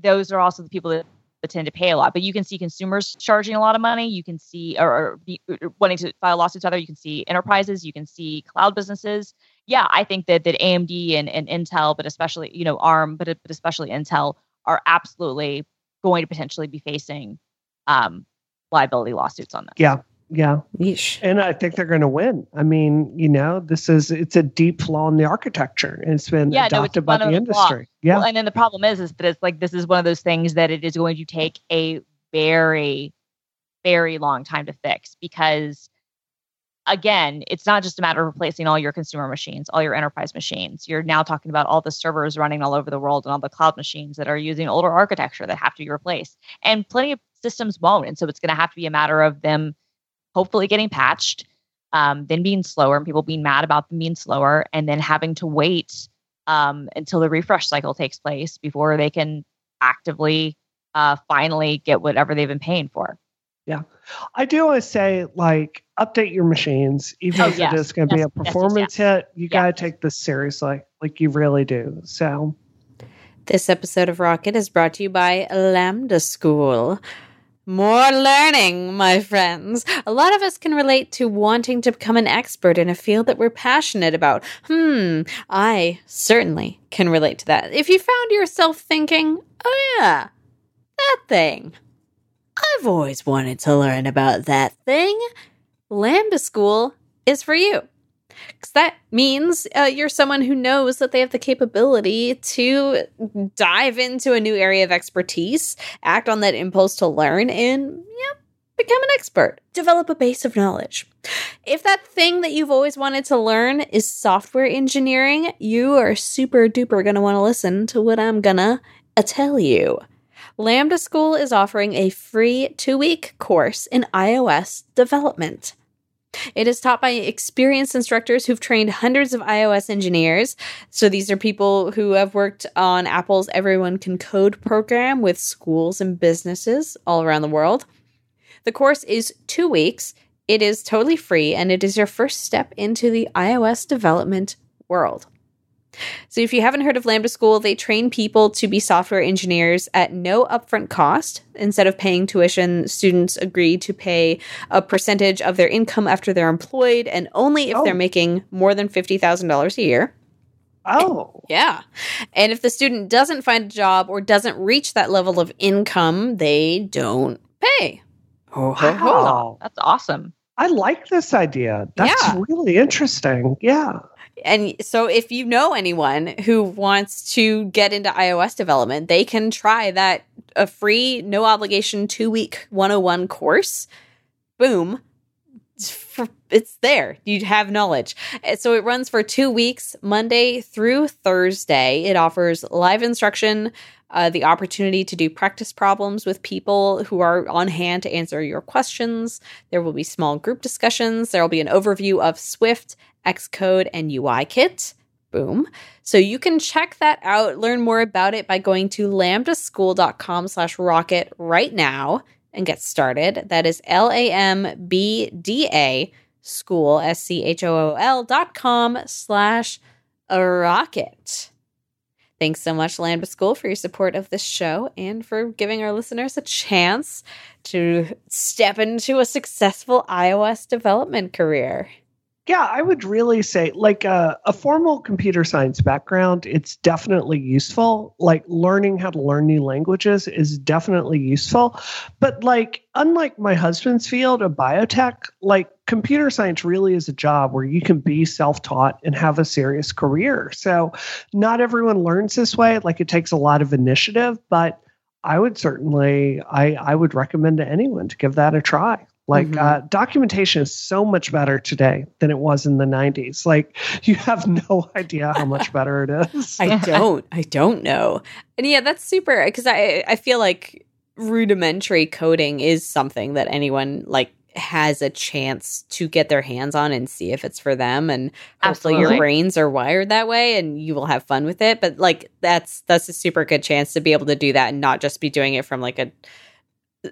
those are also the people that tend to pay a lot. But you can see consumers charging a lot of money. You can see or, or, be, or wanting to file lawsuits out there. You can see enterprises. You can see cloud businesses. Yeah, I think that that A M D and, and Intel, but especially, you know, ARM, but, but especially Intel are absolutely going to potentially be facing um, liability lawsuits on this. Yeah. Yeah. Yeesh. And I think they're going to win. I mean, you know, this is, it's a deep flaw in the architecture. It's been yeah, adopted no, it's by the industry. Flaw. Yeah. Well, and then the problem is, is that it's like, this is one of those things that it is going to take a very, very long time to fix, because again, it's not just a matter of replacing all your consumer machines, all your enterprise machines. You're now talking about all the servers running all over the world and all the cloud machines that are using older architecture that have to be replaced, and plenty of systems won't. And so it's going to have to be a matter of them hopefully getting patched, um, then being slower and people being mad about them being slower, and then having to wait um, until the refresh cycle takes place before they can actively uh, finally get whatever they've been paying for. Yeah. I do always say, like, update your machines, even oh, if yes. it is going to yes, be a performance yes, yes, yes. hit. You yes. got to take this seriously. Like, you really do. So this episode of Rocket is brought to you by Lambda School. More learning, my friends. A lot of us can relate to wanting to become an expert in a field that we're passionate about. Hmm, I certainly can relate to that. If you found yourself thinking, oh yeah, that thing. I've always wanted to learn about that thing. Lambda School is for you. Because that means uh, you're someone who knows that they have the capability to dive into a new area of expertise, act on that impulse to learn, and yeah, become an expert. Develop a base of knowledge. If that thing that you've always wanted to learn is software engineering, you are super duper going to want to listen to what I'm going to uh, tell you. Lambda School is offering a free two-week course in iOS development. It is taught by experienced instructors who've trained hundreds of iOS engineers. So these are people who have worked on Apple's Everyone Can Code program with schools and businesses all around the world. The course is two weeks. It is totally free, and it is your first step into the iOS development world. So if you haven't heard of Lambda School, they train people to be software engineers at no upfront cost. Instead of paying tuition, students agree to pay a percentage of their income after they're employed, and only if oh. they're making more than fifty thousand dollars a year. Oh. Yeah. And if the student doesn't find a job or doesn't reach that level of income, they don't pay. Oh, wow. That's awesome. I like this idea. That's yeah. really interesting. Yeah. And so if you know anyone who wants to get into iOS development, they can try that a free, no obligation, two-week one oh one course. Boom. It's there. You have knowledge. So it runs for two weeks, Monday through Thursday. It offers live instruction, uh, the opportunity to do practice problems with people who are on hand to answer your questions. There will be small group discussions. There will be an overview of Swift, Xcode, and U I Kit. Boom. So you can check that out, learn more about it by going to lambda school dot com slash rocket right now and get started. That is L A M B D A school, S C H O O L dot com slash rocket. Thanks so much, Lambda School, for your support of this show and for giving our listeners a chance to step into a successful iOS development career. Yeah, I would really say, like, uh, a formal computer science background, it's definitely useful. Like, learning how to learn new languages is definitely useful. But, like, unlike my husband's field of biotech, like, computer science really is a job where you can be self-taught and have a serious career. So not everyone learns this way. Like, it takes a lot of initiative, but I would certainly, I, I would recommend to anyone to give that a try. Like, mm-hmm. uh, documentation is so much better today than it was in the nineties. Like, you have no idea how much better it is. I don't. I don't know. And yeah, that's super, because I, I feel like rudimentary coding is something that anyone, like, has a chance to get their hands on and see if it's for them. And hopefully Absolutely. Your brains are wired that way and you will have fun with it. But, like, that's that's a super good chance to be able to do that and not just be doing it from, like, a –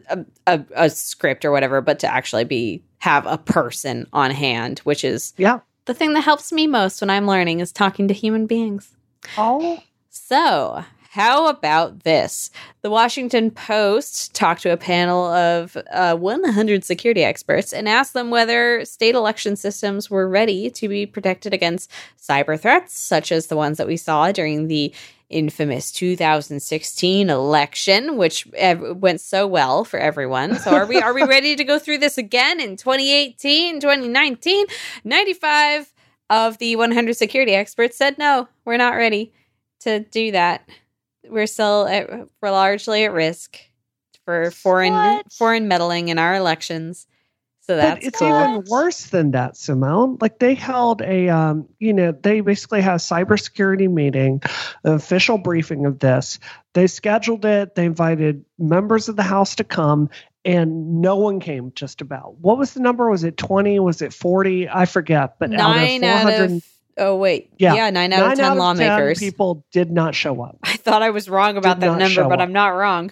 A, a, a script or whatever, but to actually be have a person on hand, which is yeah. the thing that helps me most when I'm learning is talking to human beings. Oh. So how about this? The Washington Post talked to a panel of uh, one hundred security experts and asked them whether state election systems were ready to be protected against cyber threats, such as the ones that we saw during the infamous two thousand sixteen election, which ev- went so well for everyone. So are we are we ready to go through this again in twenty eighteen, twenty nineteen? ninety-five of the one hundred security experts said no, we're not ready to do that. We're still at, we're largely at risk for foreign what? foreign meddling in our elections. So that's but it's cool. Even worse than that, Simone. Like, they held a, um, you know, they basically had a cybersecurity meeting, an official briefing of this. They scheduled it. They invited members of the House to come, and no one came just about. What was the number? Was it twenty? Was it forty? I forget. But Nine out of, out of oh, wait. Yeah, yeah nine out nine of ten out of lawmakers. ten people did not show up. I thought I was wrong about did that number, but up. I'm not wrong.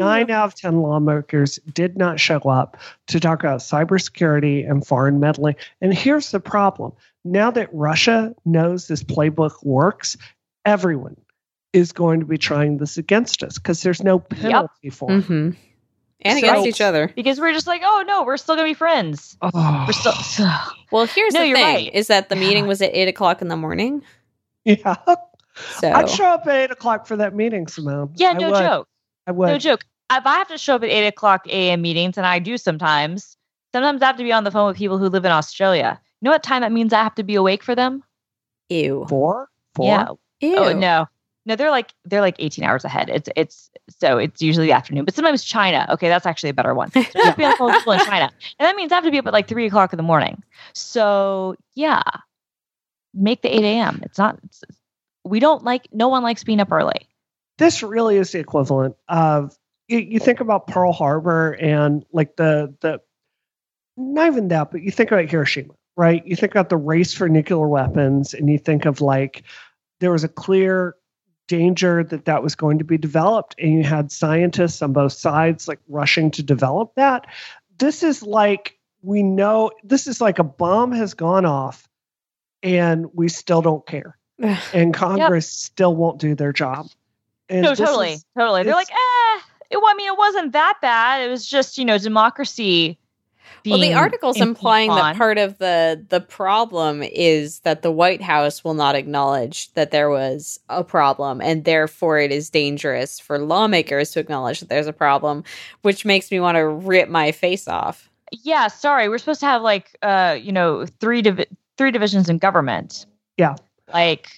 Nine out of ten lawmakers did not show up to talk about cybersecurity and foreign meddling. And here's the problem. Now that Russia knows this playbook works, everyone is going to be trying this against us because there's no penalty yep. for it. Mm-hmm. And so, against each other. Because we're just like, oh, no, we're still going to be friends. Oh. We're still, so. Well, here's no, the thing, right. is that the meeting was at eight o'clock in the morning. Yeah. So. I'd show up at eight o'clock for that meeting, Simone. Yeah, I no would. joke. I would. No joke. If I have to show up at eight o'clock a.m. meetings, and I do sometimes, sometimes I have to be on the phone with people who live in Australia. You know what time that means I have to be awake for them? Ew. Four? Four? Yeah. Ew. Oh, no. No, they're like they're like eighteen hours ahead. It's it's so it's usually the afternoon, but sometimes China. Okay, that's actually a better one. So I have to be on the phone with people in China, and that means I have to be up at like three o'clock in the morning. So yeah, make the eight a.m. It's not. It's, we don't like. No one likes being up early. This really is the equivalent of you, you think about Pearl Harbor and like the the not even that, but you think about Hiroshima, right? You think about the race for nuclear weapons, and you think of like there was a clear danger that that was going to be developed, and you had scientists on both sides like rushing to develop that. This is like, we know this is like a bomb has gone off and we still don't care. And Congress yep. still won't do their job. And no, totally. Is, totally. They're like, eh, it, well, I mean, it wasn't that bad. It was just, you know, democracy. Well, the article's implying on. that part of the the problem is that the White House will not acknowledge that there was a problem, and therefore it is dangerous for lawmakers to acknowledge that there's a problem, which makes me want to rip my face off. Yeah, sorry. We're supposed to have like, uh, you know, three div- three divisions in government. Yeah. Like,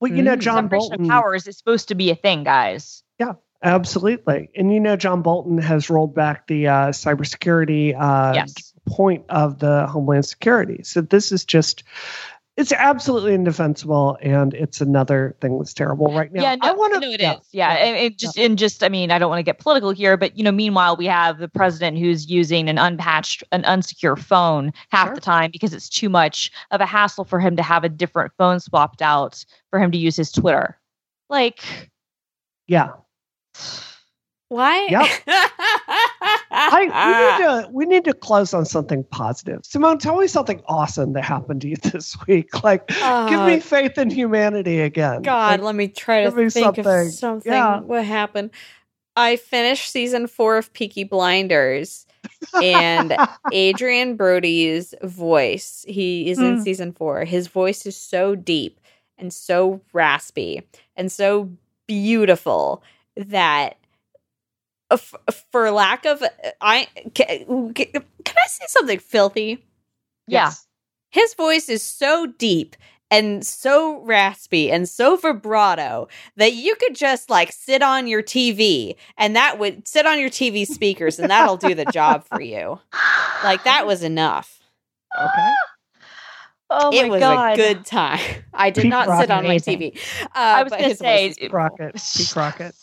well, you know, John Bolton. Separation of powers is supposed to be a thing, guys. Yeah. Absolutely. And you know, John Bolton has rolled back the uh, cybersecurity uh, yes. point of the Homeland Security. So this is just, it's absolutely indefensible. And it's another thing that's terrible right now. Yeah, no, I wanna, no it yeah, is. Yeah. yeah. And, and just, yeah. and just, I mean, I don't want to get political here, but you know, meanwhile, we have the president who's using an unpatched, an unsecure phone half sure. the time because it's too much of a hassle for him to have a different phone swapped out for him to use his Twitter. Like, yeah. Why? Yep. I, we, need to, we need to close on something positive. Simone, tell me something awesome that happened to you this week. Like, uh, give me faith in humanity again. God, like, let me try to think something. of something. Yeah. What happened? I finished season four of Peaky Blinders, and Adrian Brody's voice, he is mm. in season four. His voice is so deep and so raspy and so beautiful that f- for lack of I can, can I say something filthy? Yeah. Yes. His voice is so deep and so raspy and so vibrato that you could just like sit on your T V and that would sit on your T V speakers and that'll do the job for you. Like that was enough. Okay. Oh my it was God. a good time. I did Pete not Crockett sit on my T V. Uh, I was going to say Pete Crockett. Pete Crockett.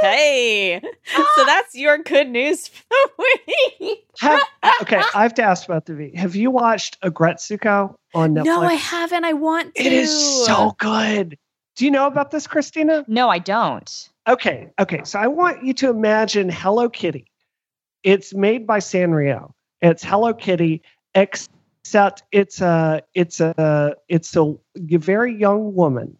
Hey, so that's your good news for the week. have, okay, I have to ask about the V. Have you watched Aggretsuko on Netflix? No, I haven't. I want to. It is so good. Do you know about this, Christina? No, I don't. Okay, okay. So I want you to imagine Hello Kitty. It's made by Sanrio. It's Hello Kitty X. Except it's a it's a it's a very young woman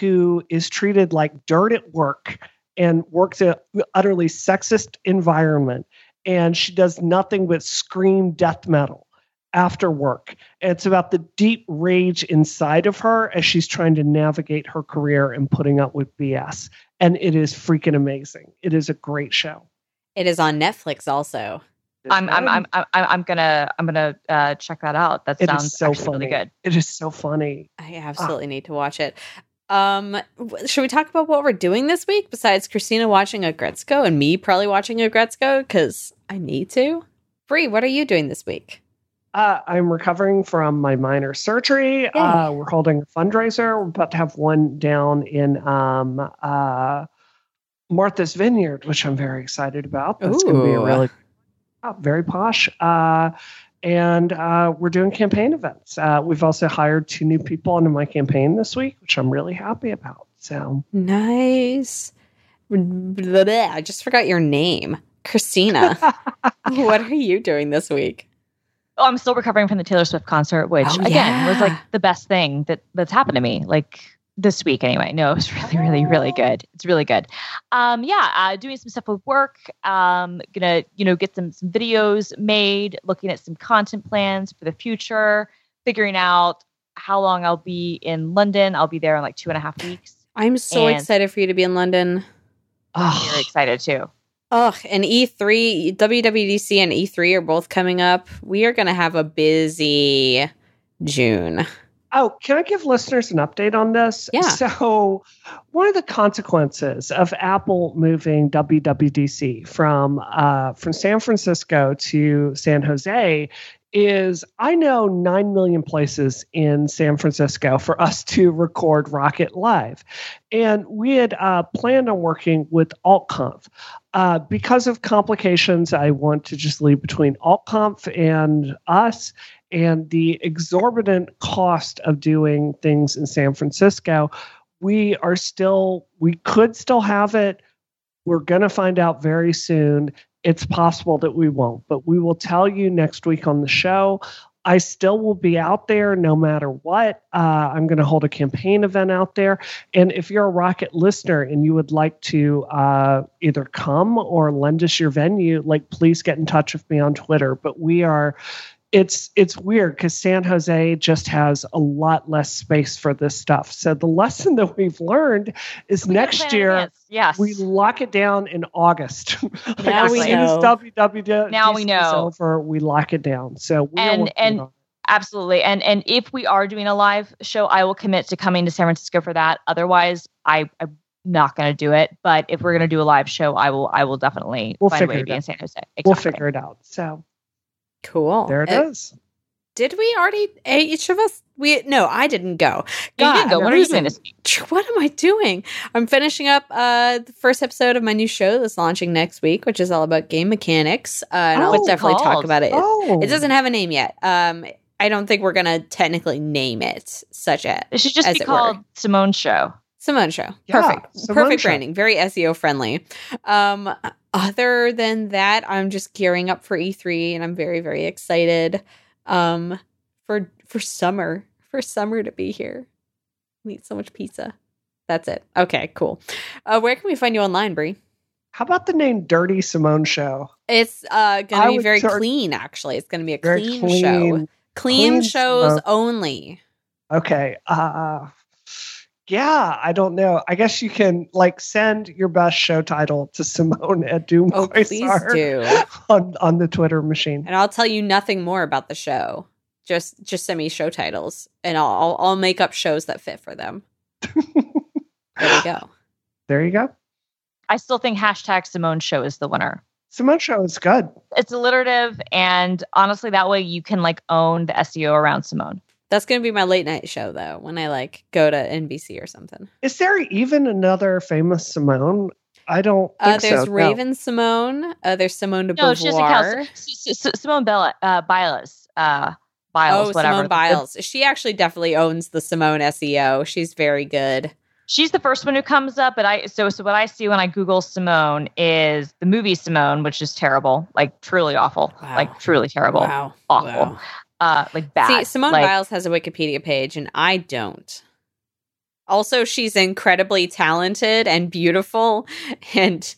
who is treated like dirt at work and works in an utterly sexist environment, and she does nothing but scream death metal after work. And it's about the deep rage inside of her as she's trying to navigate her career and putting up with B S. And it is freaking amazing. It is a great show. It is on Netflix also. I'm I'm I'm I'm I'm gonna I'm gonna uh, check that out. That sounds so funny. Really good. It is so funny. I absolutely ah. need to watch it. Um, should we talk about what we're doing this week besides Christina watching Aggretsuko and me probably watching Aggretsuko because I need to? Bree, what are you doing this week? Uh, I'm recovering from my minor surgery. Yeah. Uh, we're holding a fundraiser. We're about to have one down in um uh Martha's Vineyard, which I'm very excited about. That's Ooh. gonna be a really Oh, very posh. Uh, and uh, we're doing campaign events. Uh, we've also hired two new people into my campaign this week, which I'm really happy about. So nice. I just forgot your name. Christina. What are you doing this week? Oh, I'm still recovering from the Taylor Swift concert, which, oh, again, yeah. was like the best thing that, that's happened to me. Like, This week, anyway. No, it was really, really, really good. It's really good. Um, yeah, uh, doing some stuff with work. Um, gonna, you know, get some some videos made. Looking at some content plans for the future. Figuring out how long I'll be in London. I'll be there in like two and a half weeks. I'm so and, excited for you to be in London. Oh, you're excited too. Ugh, and E three, W W D C, and E three are both coming up. We are gonna have a busy June. Oh, can I give listeners an update on this? Yeah. So one of the consequences of Apple moving W W D C from uh, from San Francisco to San Jose is I know nine million places in San Francisco for us to record Rocket Live. And we had uh, planned on working with AltConf. Uh, because of complications, I want to just leave between AltConf and us and the exorbitant cost of doing things in San Francisco. We are still, we could still have it. We're going to find out very soon. It's possible that we won't, but we will tell you next week on the show. I still will be out there no matter what. Uh, I'm going to hold a campaign event out there. And if you're a Rocket listener and you would like to uh, either come or lend us your venue, like please get in touch with me on Twitter. But we are... It's it's weird because San Jose just has a lot less space for this stuff. So the lesson that we've learned is we next year, yes. we lock it down in August. like now as we soon know. As W W D C now we know. Is over, we lock it down. So we and and on. Absolutely. And and if we are doing a live show, I will commit to coming to San Francisco for that. Otherwise, I. I not going to do it, but if we're going to do a live show, I will. I will definitely we'll find a way to be out. in San Jose. Exactly. We'll figure it out. So. Cool. There it uh, is. Did we already? Each of us. We no. I didn't go. God, you didn't go. What are you doing this week? What am I doing? I'm finishing up uh, the first episode of my new show that's launching next week, which is all about game mechanics. Uh, and oh, I'll definitely called. talk about it. Oh. It doesn't have a name yet. Um, I don't think we're gonna technically name it such a. It should just as be called were. Simone's Show. Simone's Show. Yeah, Perfect. Simone Perfect show. branding. Very S E O friendly. Um. Other than that, I'm just gearing up for E three, and I'm very, very excited um, for for summer, for summer to be here. We eat so much pizza. That's it. Okay, cool. Uh, where can we find you online, Brie? How about the name Dirty Simone Show? It's uh, going to be very start- clean, actually. It's going to be a clean, clean show. Clean, clean shows Simone. only. Okay. Uh Yeah, I don't know. I guess you can like send your best show title to Simone at Doom oh, please do. on, on the Twitter machine. And I'll tell you nothing more about the show. Just just send me show titles and I'll I'll, I'll make up shows that fit for them. There you go. There you go. I still think hashtag Simone Show is the winner. Simone Show is good. It's alliterative, and honestly, that way you can like own the S E O around Simone. That's going to be my late night show, though, when I, like, go to N B C or something. Is there even another famous Simone? I don't think uh, There's so, Raven no. Simone. Uh, there's Simone de no, Beauvoir. Simone Biles. Uh, Biles, uh, Biles, oh, whatever. Simone Biles. She actually definitely owns the Simone S E O. She's very good. She's the first one who comes up. But I so so what I see when I Google Simone is the movie Simone, which is terrible. Like, truly awful. Wow. Like, truly terrible. Wow. Awful. Wow. Uh, like bad. See, Simone like, Biles has a Wikipedia page, and I don't. Also, she's incredibly talented and beautiful, and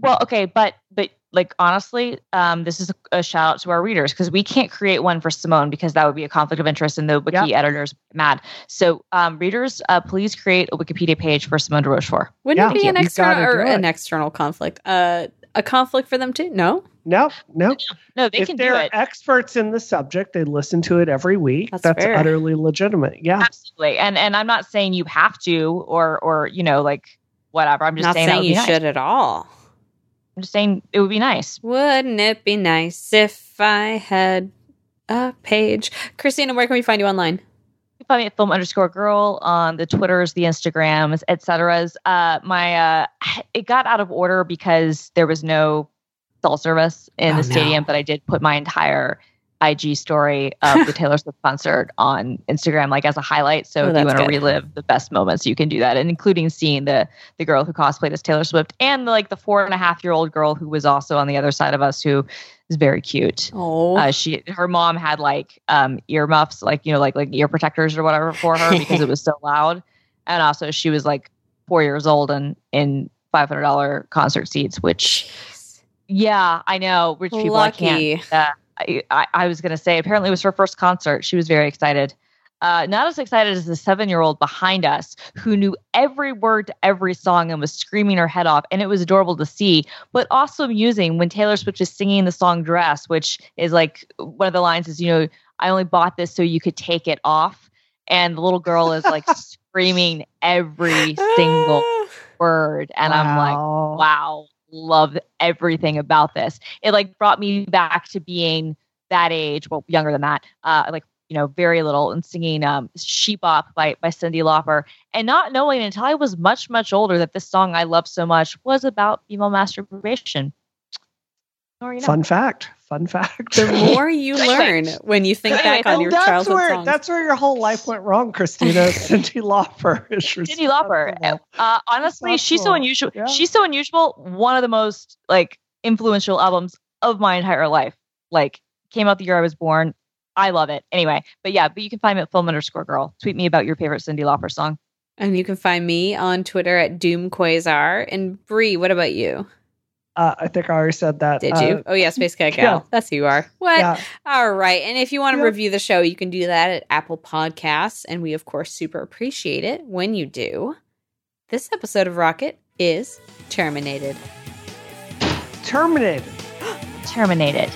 well, okay, but but like honestly, um, this is a, a shout out to our readers because we can't create one for Simone because that would be a conflict of interest, and the wiki yep. editors mad. So, um, readers, uh, please create a Wikipedia page for Simone de Rochefort. Wouldn't yeah. it be an external or an external conflict? Uh, a conflict for them too? No. No, no, no. They if can do it. If they're experts in the subject, they listen to it every week. That's, That's utterly legitimate. Yeah, absolutely. And and I'm not saying you have to, or or you know, like whatever. I'm just not saying, saying you nice. should at all. I'm just saying it would be nice. Wouldn't it be nice if I had a page? Christina, where can we find you online? You can find me at film underscore girl on the Twitters, the Instagrams, et cetera. Uh, my uh, it got out of order because there was no cell service in oh, the stadium, no. but I did put my entire I G story of the Taylor Swift concert on Instagram, like as a highlight. So oh, if you want to relive the best moments, you can do that. And including seeing the, the girl who cosplayed as Taylor Swift and like the four and a half year old girl who was also on the other side of us, who is very cute. Oh, uh, she, her mom had like um, earmuffs, like, you know, like, like ear protectors or whatever for her because it was so loud. And also she was like four years old and in five hundred dollars concert seats, which, yeah, I know. Rich people, lucky. I can't. Uh, I, I, I was going to say, apparently it was her first concert. She was very excited. Uh, not as excited as the seven-year-old behind us who knew every word to every song and was screaming her head off. And it was adorable to see, but also amusing when Taylor Swift was singing the song Dress, which is like one of the lines is, you know, I only bought this so you could take it off. And the little girl is like screaming every single word. And wow. I'm like, wow, love everything about this. It like brought me back to being that age, well, younger than that, uh, like, you know, very little, and singing um, Sheepop by, by Cyndi Lauper, and not knowing until I was much, much older that this song I love so much was about female masturbation. Or, you know. Fun fact. Fun fact. The more you learn when you think anyway, back on your that's childhood where, songs. That's where your whole life went wrong, Christina. Cyndi Lauper is Cyndi Lauper. Uh, honestly, she's cool. so unusual. Yeah. She's so unusual. One of the most like influential albums of my entire life. Like, came out the year I was born. I love it. Anyway, but yeah, but you can find me at film underscore girl. Tweet me about your favorite Cyndi Lauper song. And you can find me on Twitter at DoomQuasar. And Bree, what about you? Uh, I think I already said that. Did uh, you? Oh, yeah, Space Cat Gal. Yeah. That's who you are. What? Yeah. All right. And if you want to yeah. review the show, you can do that at Apple Podcasts. And we, of course, super appreciate it when you do. This episode of Rocket is terminated. Terminated. Terminated.